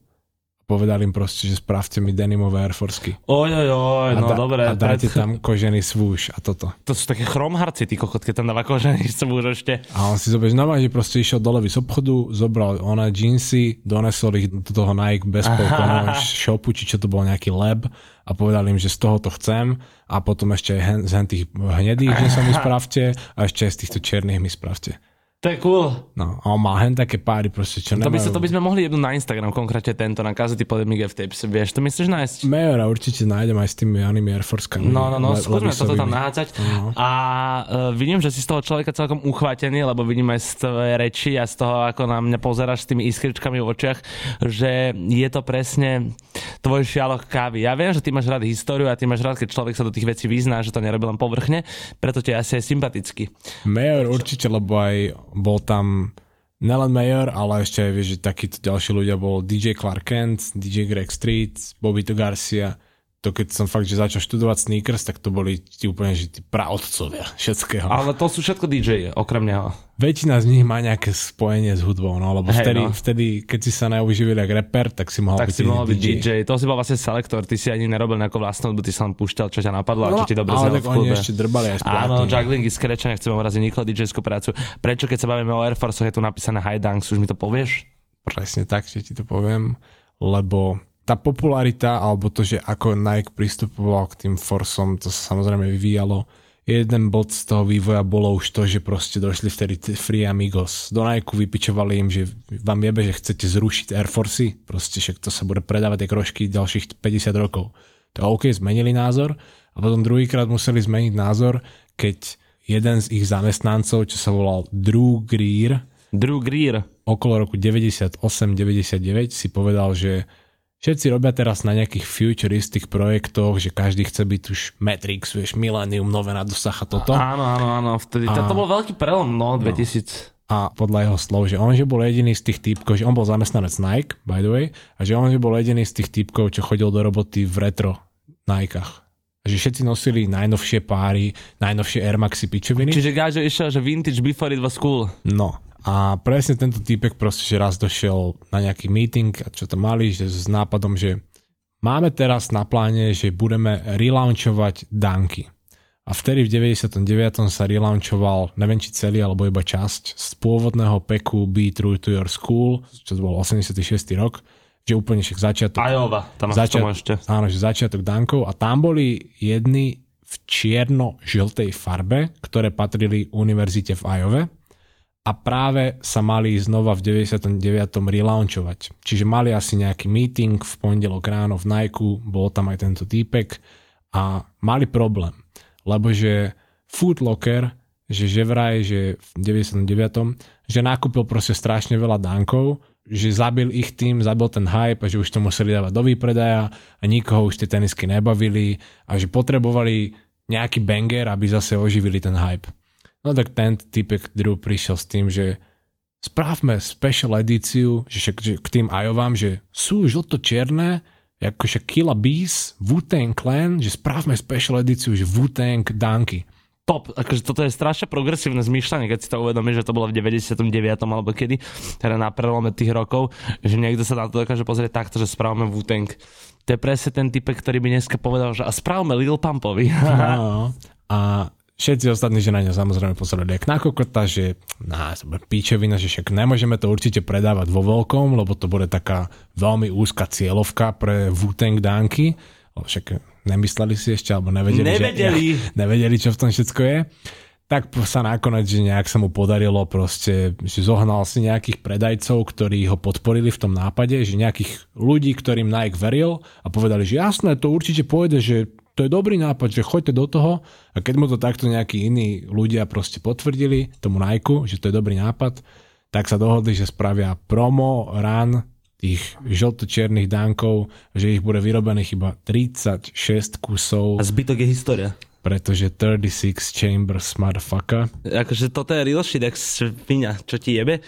a povedal im proste, že spravte mi denimové Air Forceky. Ojojoj, no dobre. A dajte tam kožený svúš a toto. To sú také chromharci, tí kokot, keď tam dáva kožený svúš ešte. A on si zobež naváž, že proste išiel do Levi's obchodu, zobral ona jeansy, donesol ich do toho Nike bezpolkovného shopu, či čo to bol nejaký lab, a povedal im, že z toho to chcem a potom ešte aj z tých hnedých, že sa mi spravte a ešte aj z týchto černých mi spravte. To je cool. No, a on mal hen také páry proste, čo nemajú. To by sme mohli jednu na Instagram, konkrétne tento, na kazetý podemník F-Tapes, vieš, to myslíš nájsť? Majora určite nájdem aj s tými anými Air Force-kami. No, skúsme toto tam nahácať. Uh-huh. A vidím, že si z toho človeka celkom uchvátený, lebo vidím aj z tvojej reči a z toho, ako na mňa pozeráš s tými iskričkami v očiach, že je to presne tvoj šialok kávy. Ja viem, že ty máš rád históriu a ty máš rád, keď človek sa do tých vecí vyzná, že to nerobí len povrchne, preto ti asi aj sympatický. Major určite, lebo aj bol tam nelen Mayor, ale ešte aj, vieš, že takíto ďalší ľudia bol DJ Clark Kent, DJ Greg Street, Bobito Garcia. To keď som fakt, že začal študovať sneakers, tak to boli tí úplne, že tí praotcovia všetkého. Ale to sú všetko DJ, okrem neho. Väčšina z nich má nejaké spojenie s hudbou, no, lebo vtedy, keď si sa neuživil ako rapper, tak si mohol byť DJ. To si bol vlastne selektor, ty si ani nerobil nejakú vlastnú hudbu, ty si len púšťal, čo ťa napadlo, no, a čo ti dobre znelo v klube. Ale oni ešte drbali aj správne. Áno, juggling is creča, nechcem omraziť nikoho DJ-skú prácu. Prečo, keď sa bavíme o Air Force, je tu napísané High Dunks, už mi to povieš? Presne tak, že ti to poviem, lebo tá popularita, alebo to, že ako Nike pristupoval k tým Forsom, to sa samozrejme vyvíjalo. Jeden bod z toho vývoja bolo už to, že proste došli vtedy Three Amigos. Do Nike vypičovali im, že vám jebe, že chcete zrušiť Air Forcey, proste však to sa bude predávať tie krožky ďalších 50 rokov. To OK, zmenili názor a potom druhýkrát museli zmeniť názor, keď jeden z ich zamestnancov, čo sa volal Drew Greer, okolo roku 98-99 si povedal, že všetci robia teraz na nejakých futuristic projektoch, že každý chce byť už Matrix, vieš, Millennium, nové na dosah a toto. Áno, vtedy. To bol veľký prelom, no, 2000. A podľa jeho slov, že on, že bol jediný z tých týpkov, že on bol zamestnanec Nike, by the way, a že on, že bol jediný z tých týpkov, čo chodil do roboty v retro Nikech. Že všetci nosili najnovšie páry, najnovšie Air Maxy pičoviny. Čiže Gáčo išiel, že vintage before it was cool. No. A presne tento týpek proste, že raz došiel na nejaký meeting a čo to mali, že s nápadom, že máme teraz na pláne, že budeme relaunchovať Danky. A vtedy v 99. sa relaunchoval, neviem či celý, alebo iba časť, z pôvodného peku Be True to Your School, čo to bol 86. rok, že úplne však začiatok. Ajova, tam ešte. Áno, že začiatok Dankov a tam boli jedni v čierno-žltej farbe, ktoré patrili univerzite v Ajove. A práve sa mali znova v 99. relaunchovať. Čiže mali asi nejaký meeting v pondelok ráno v Nike, bol tam aj tento týpek a mali problém, lebo že Foot Locker, že vraj, že v 99. že nakúpil proste strašne veľa Dunkov, že zabil ich tým, zabil ten hype a že už to museli dávať do výpredaja a nikoho už tie tenisky nebavili a že potrebovali nejaký banger, aby zase oživili ten hype. No tak ten typek Drew prišiel s tým, že správme special edíciu, že k tým ajovám, že sú žlto-čierne, akože Kill a Bees, Wu-Tang Clan, že správme special edíciu, že Wu-Tang Danky. Top, akože toto je strašne progresívne zmýšľanie, keď si to uvedomíš, že to bolo v 99. alebo kedy, teda na prelome tých rokov, že niekto sa na to dokáže pozrieť takto, že správame Wu-Tang. To je presne ten typek, ktorý by dneska povedal, že a správame Lil Pumpovi. No, a všetci ostatní, že na ňa samozrejme pozerali jak na kokota, že na píčevina, že však nemôžeme to určite predávať vo veľkom, lebo to bude taká veľmi úzka cieľovka pre Wu-Tang Danky. Však nemysleli si ešte, alebo nevedeli, čo v tom všetko je. Tak sa nakoniec, že nejak sa mu podarilo proste, že zohnal si nejakých predajcov, ktorí ho podporili v tom nápade, že nejakých ľudí, ktorým Nike veril a povedali, že jasné, to určite pôjde, že to je dobrý nápad, že choďte do toho a keď mu to takto nejakí iní ľudia proste potvrdili, tomu Nike, že to je dobrý nápad, tak sa dohodli, že spravia promo run tých žlto-čiernych dánkov, že ich bude vyrobených iba 36 kusov. A zbytok je história. Pretože 36 Chambers motherfucker. Akože toto je real shit, jak sviňa, čo ti jebe.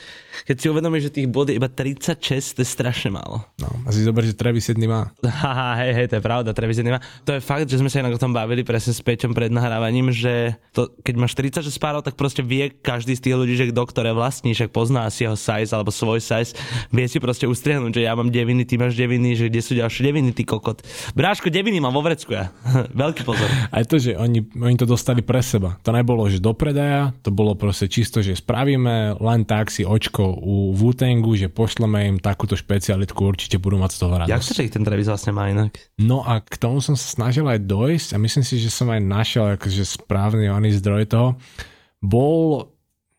Keď si uvedomíš, že tých bod je iba 36, to je strašne málo. No, a si zober, že Travis Edny má. Haha, hej, to je pravda, Travis Edny má. To je fakt, že sme sa inak o tom bavili presne s Peťom pred nahrávaním, že to, keď máš 36 párov, tak proste vie každý z tých ľudí, že kto, ktoré vlastníš, ak pozná si jeho size alebo svoj size, vie si proste ustriehnúť, že ja mám deviny, ty máš deviny, že kde sú ďalšie deviny, ty kokot. Bráško, deviny mám vo vrecku ja. Veľký pozor. Aj to, že oni to dostali pre seba. To nebolo, že do predaja, to bolo proste čisto, že spravíme len tak si očko u Wu-Tangu, že pošleme im takúto špecialitku, určite budú mať z toho radosť. Jak sa ich ten Travis vlastne má inak? No a k tomu som sa snažil aj dojsť a myslím si, že som aj našiel akože správny oný zdroj toho. Bol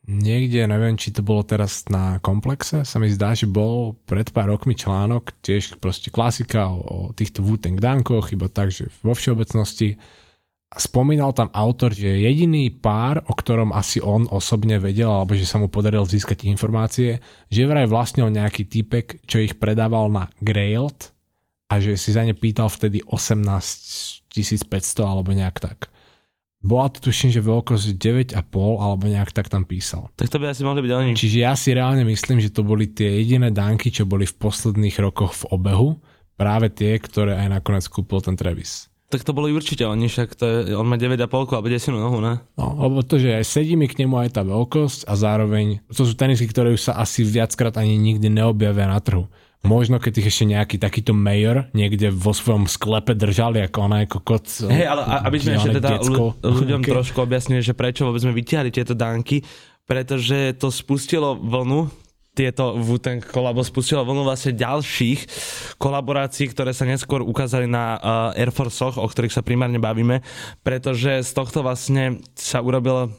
niekde, neviem, či to bolo teraz na Komplexe, sa mi zdá, že bol pred pár rokmi článok, tiež proste klasika o týchto Wu-Tang dankoch, iba tak, že vo všeobecnosti. Spomínal tam autor, že jediný pár, o ktorom asi on osobne vedel, alebo že sa mu podarilo získať informácie, že vraj vlastnil nejaký týpek, čo ich predával na Grailed a že si za ne pýtal vtedy 18,500 alebo nejak tak. Bola to tuším, že veľkosť 9,5 alebo nejak tak tam písal. Tak to by asi mohli byť oni. Čiže ja si reálne myslím, že to boli tie jediné danky, čo boli v posledných rokoch v obehu, práve tie, ktoré aj nakoniec kúpil ten Travis. Tak to bolo určite oni, však to je, on má 9,5 alebo 10 nohu, ne? No, lebo to, že aj sedí mi k nemu aj tá veľkosť a zároveň, to sú tenisky, ktoré už sa asi viackrát ani nikdy neobjavia na trhu. Možno, keď ich ešte nejaký takýto mayor niekde vo svojom sklepe držali, ako ona je kokot. Hej, ale aby sme ešte teda ľuďom trošku objasnili, že prečo vôbec sme vytiahli tieto danky, pretože to spustilo vlnu, tieto Wu-Tang kolabo spustilo vlnu vlastne ďalších kolaborácií, ktoré sa neskôr ukázali na Air Forceoch, o ktorých sa primárne bavíme, pretože z tohto vlastne sa urobilo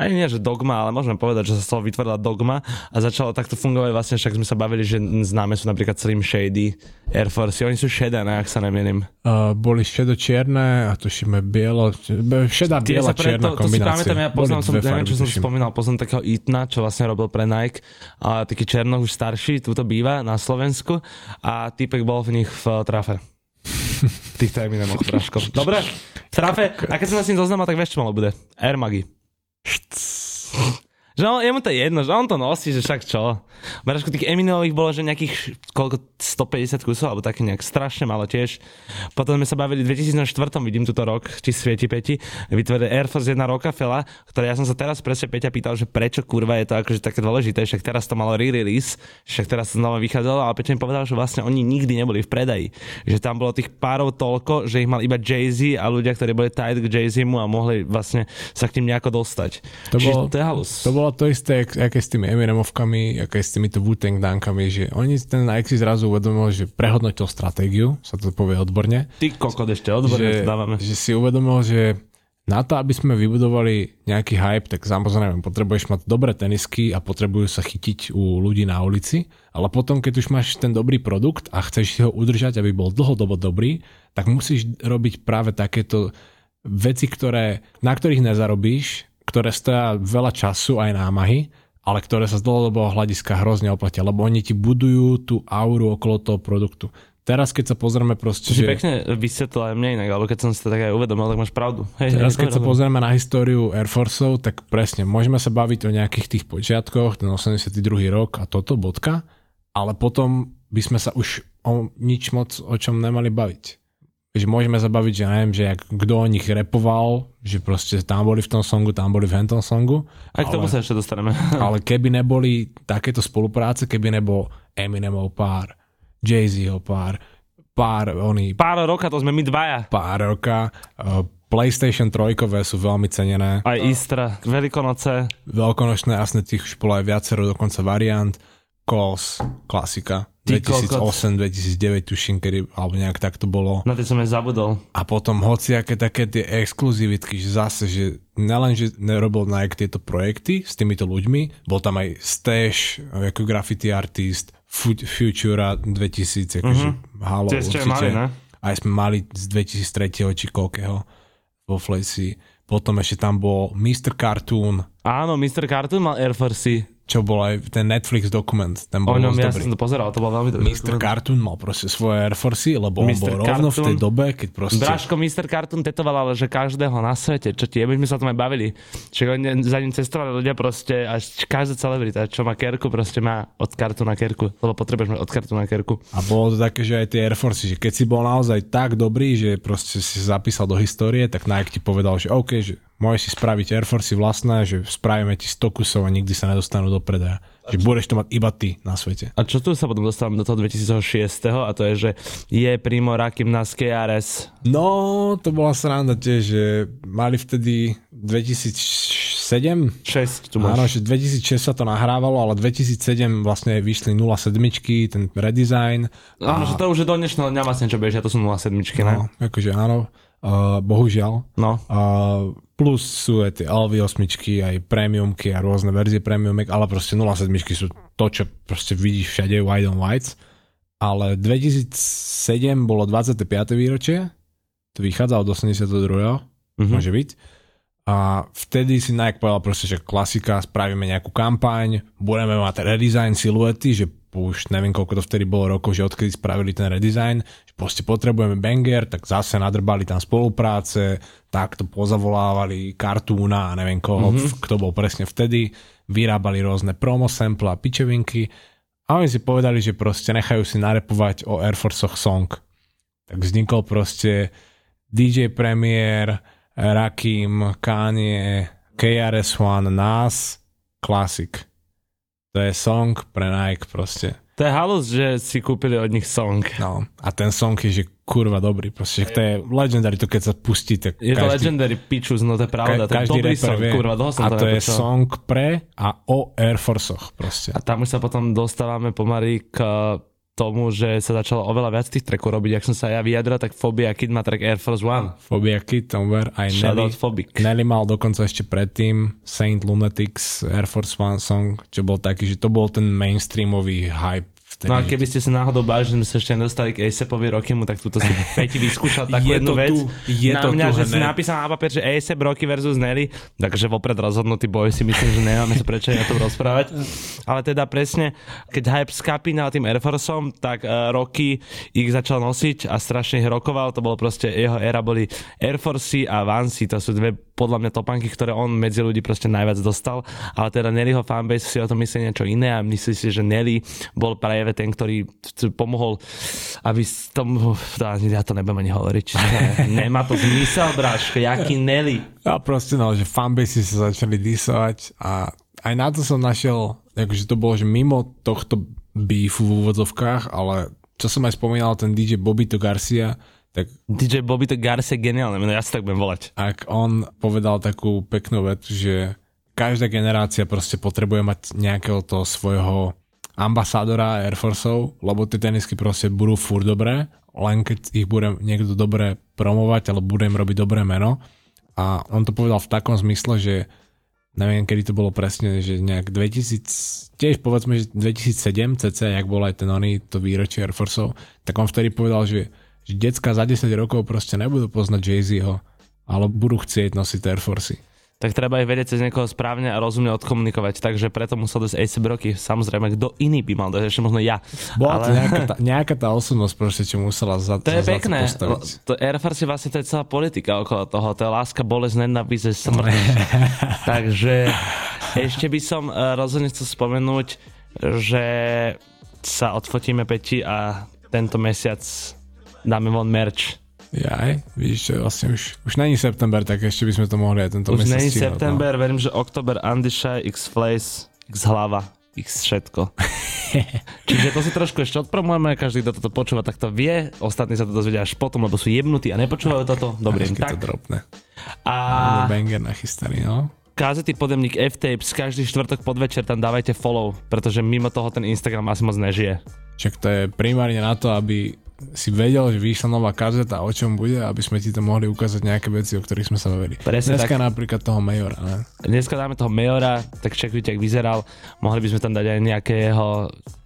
ani nie, že dogma, ale môžeme povedať, že sa z toho vytvorila dogma a začalo takto fungovať vlastne, však sme sa bavili, že známe sú napríklad Slim Shady, Air Force, oni sú šedé, ak sa nemýlim. Boli šedo-čierne a tušíme bielo, šedá-biela-čierna kombinácia. Si pamätám, ja poznám, poznám takého Itna, čo vlastne robil pre Nike, a taký černoch už starší, tuto býva na Slovensku a týpek bol v nich v trafe. Týchto aj mi nemohol praško. Dobre, v trafe, a keď som sa s ním zoznamal, tak vieš, čo malo bude. Air Magi. Že on, jemu to je jedno, že on to nosí, že však čo. Baražko, tých Eminemových bolo, že nejakých koľko, 150 kusov, alebo také nejak strašne malo tiež. Potom sme sa bavili v 2004, vidím túto rok, či svieti Peti, vytvoril Air Force 1 Rockefella, ktoré ja som sa teraz presne Peťa pýtal, že prečo kurva je to akože také dôležité, však teraz to malo re-release, však teraz to znova vychádzalo, ale Peťa mi povedal, že vlastne oni nikdy neboli v predaji. Že tam bolo tých párov toľko, že ich mal iba Jay-Z a ľudia, ktorí boli tight k Jay-Zimu a mohli vlastne sa k nim nejako dostať. To je halus. To isté, aké s tými Eminemovkami, aké s týmito Wu-Tang dánkami, že oni ten Nike zrazu uvedomil, že prehodnotil stratégiu, sa to povie odborne. Ty kokot, ešte odborne to dávame. Že si uvedomil, že na to, aby sme vybudovali nejaký hype, tak samozrejme potrebuješ mať dobré tenisky a potrebujú sa chytiť u ľudí na ulici, ale potom, keď už máš ten dobrý produkt a chceš si ho udržať, aby bol dlhodobo dobrý, tak musíš robiť práve takéto veci, na ktorých nezarobíš, ktoré stoja veľa času aj námahy, ale ktoré sa z dlhodobého hľadiska hrozne oplatia, lebo oni ti budujú tú auru okolo toho produktu. Teraz, keď sa pozrieme proste... Čiže pekne vysvetlil aj mne inak, alebo keď som si to tak aj uvedomil, tak máš pravdu. Hej, teraz, keď sa pozrieme na históriu Air Forceov, tak presne, môžeme sa baviť o nejakých tých počiatkoch, ten 82. rok a toto, bodka, ale potom by sme sa už o nič moc o čom nemali baviť. Že môžeme sa baviť, že neviem, že kto o nich repoval, že proste tam boli v tom songu, tam boli v hentom songu. A k tomu sa ešte dostaneme. Ale keby neboli takéto spolupráce, keby nebol Eminemov pár, Jay-Zho pár oni... Pár roka, to sme my dvaja. Pár roka, PlayStation 3-kové sú veľmi cenené. Aj Istra, Veľkonoce. Veľkonočné, jasne, tých už bolo aj viacero dokonca variant. Calls, klasika. 2008-2009 tuším, kedy, alebo nejak tak to bolo. Na to som aj zabudol. A potom hociaké také tie exkluzivitky, že zase, že nelen, že nerobil Nike tieto projekty s týmito ľuďmi, bol tam aj Stash, ako graffiti artist, Futura 2000, akože halo určite. Mali, aj sme mali z 2003 či koľkého vo Flejsi. Potom ešte tam bol Mr. Cartoon. Áno, Mr. Cartoon mal Air Force. Čo bol aj ten Netflix dokument. Ten bol ja dobrý. Som to pozeral, to bol veľmi dobrý. Mr. Cartoon mal proste svoje Air Forcey, lebo on bol rovno v tej dobe, keď proste... Bráško, Mr. Cartoon tetoval, ale že každého na svete, čo tie, my sme sa o tom aj bavili. Čiže za ním cestovali ľudia proste, až každá celebrita, čo má kerku, proste má od kartu na kerku, lebo potrebuješ mať od kartu na kerku. A bolo to také, že aj tie Air Forcey, že keď si bol naozaj tak dobrý, že proste si zapísal do histórie, tak Nike ti povedal, že OK, že môžeš si spraviť Air Force vlastné, že spravíme ti 100 kusov a nikdy sa nedostanú do predaja. Že budeš to mať iba ty na svete. A čo tu sa potom dostávam do toho 2006. a to je, že je Primo Rakim na KRS. No, to bola sranda tiež, že mali vtedy 2007? 6 tu máš. Áno, že 2006 sa to nahrávalo, ale 2007 vlastne vyšli 07-ky, ten redesign. Áno, že to už je do dnešného dňa vlastne čo bežia, to sú 07-ky, ne? No, akože áno. Bohužiaľ. No. Plus sú aj tie LV8-ky, aj premiumky a rôzne verzie premiumek, ale proste 07-ky sú to, čo proste vidíš všade white on whites. Ale 2007 bolo 25. výročie, to vychádza od 82. Môže byť. A vtedy si Nike povedal proste, že klasika, spravíme nejakú kampaň, budeme mať redesign siluety, že už neviem, koľko to vtedy bolo rokov, že odkedy spravili ten redesign, že proste potrebujeme banger, tak zase nadrbali tam spolupráce, takto pozavolávali Cartoona a neviem koho, kto bol presne vtedy, vyrábali rôzne promo sample a pičevinky a oni si povedali, že proste nechajú si narepovať o Air Forceoch song. Tak vznikol proste DJ Premier, Rakim, Kanye, KRS-One, Nas, Classic. To je song pre Nike proste. To je halus, že si kúpili od nich song. No, a ten song je, že kurva dobrý, proste, to je legendary, to keď sa pustí, tak je každý, to legendary pičus, no to je pravda, to je dobrý song, vie, kurva, dlho som to nepočal. A to je song pre a o Air Forceoch proste. A tam už sa potom dostávame pomaly k tomu, že sa začalo oveľa viac tých trackov robiť. Ak som sa ja vyjadral, tak Phobia Kid má track Air Force One. Phobia Kid, Tomber, aj Nelly mal dokonca ešte predtým Saint Lunatics Air Force One song, čo bol taký, že to bol ten mainstreamový hype. No a keby ste sa náhodou báli, že sme sa ešte nedostali k A$APovi Rockymu, tak túto si Peti vyskúšal takú jednu vec. Na mňa, že si napísal na papier, že A$AP Rocky versus Nelly, takže vopred rozhodnutý boj si myslím, že nemáme sa prečo o tom rozprávať. Ale teda presne, keď hype skapínal tým Air Forceom, tak Rocky ich začal nosiť a strašne ich rockoval. To bolo proste, jeho éra boli Air Forcey a Vansey, to sú dve podľa mňa topanky, ktoré on medzi ľudí proste najviac dostal, ale teda Nellyho fanbase si o tom myslí niečo iné a myslí si, že Nelly bol práve ten, ktorý pomohol, aby tomu, ja to nebudem ani hovoriť, nemá to zmysel, bráško, jaký Nelly. No proste no, že fanbase sa začali disovať a aj na to som našiel, akože to bolo, že mimo tohto beefu v úvodzovkách, ale čo som aj spomínal, ten DJ Bobito Garcia, tak DJ Bobito Garcia je geniálne, no ja si tak budem volať. Ak on povedal takú peknú vetu, že každá generácia proste potrebuje mať nejakého toho svojho ambasádora Air Forceov, lebo tie tenisky proste budú furt dobré, len keď ich bude niekto dobre promovať, alebo bude im robiť dobré meno. A on to povedal v takom zmysle, že neviem, kedy to bolo presne, že nejak 2000, tiež povedzme, že 2007 cca, jak bol aj ten oný, to výročie Air Forceov, tak on vtedy povedal, že decka za 10 rokov proste nebudú poznať Jay-Zho, ale budú chcieť nosiť Air Forcey. tak treba ich vedieť cez niekoho správne a rozumne odkomunikovať. Takže preto musel dosť AC Broky. Samozrejme, kto iný by mal, to ešte možno ja. Bola to nejaká tá osobnosť, proste, čo musela za to postaviť. To je pekné. To Air Force je vlastne to je celá politika okolo toho. To je láska, bolesť, nenávisť, smrť. Takže ešte by som rozhodne chcel spomenúť, že sa odfotíme Peti a tento mesiac dáme von merch. Jaj, vidíš, to vlastne už není september, tak ešte by sme to mohli aj tento mesiac stíhať. Už není september, no. Verím, že október, Andyšaj, X Flejs, X Hlava, X všetko. Čiže to si trošku ešte odpromujeme, každý, kto toto počúva, tak to vie, ostatní sa to dozvedia až potom, lebo sú jebnutí a nepočúvajú toto. Dobre, tak. To drobné. A banger nachystaný, no. Kazety podemník F-Tapes, každý štvrtok podvečer tam dávajte follow, pretože mimo toho ten Instagram asi moc nežije. Však to je primárne na to, aby si vedel, že vyšla nová kazeta, o čom bude, aby sme ti to mohli ukázať nejaké veci, o ktorých sme sa bavili. Presne dneska tak, napríklad toho Majora. Ne? Dneska dáme toho Majora, tak čekujte, ak vyzeral. Mohli by sme tam dať aj nejakého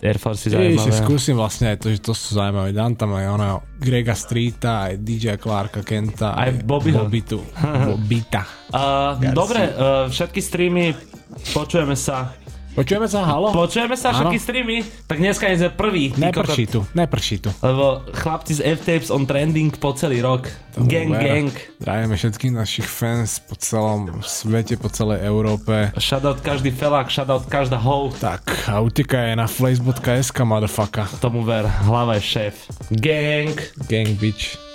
Air Force zaujímavé. Ježiš, skúsim vlastne aj to, že to sú zaujímavé. Dám tam aj oného Grega Streeta, aj DJ Clarka Kenta, aj Bobitu. Bobita. Dobre, všetky streamy, počujeme sa. Počujeme sa, halo? Počujeme sa, všetky streamy. Tak dneska je prvý. Neprší tu. Lebo chlapci z F-Tapes on trending po celý rok. To gang. Drajeme všetkých našich fans po celom svete, po celej Európe. Shoutout každý felak, shoutout každá ho. Tak, a utekaj na flejs.sk, motherfucker. Tomu ver, hlava je šéf. Gang. Gang, bitch.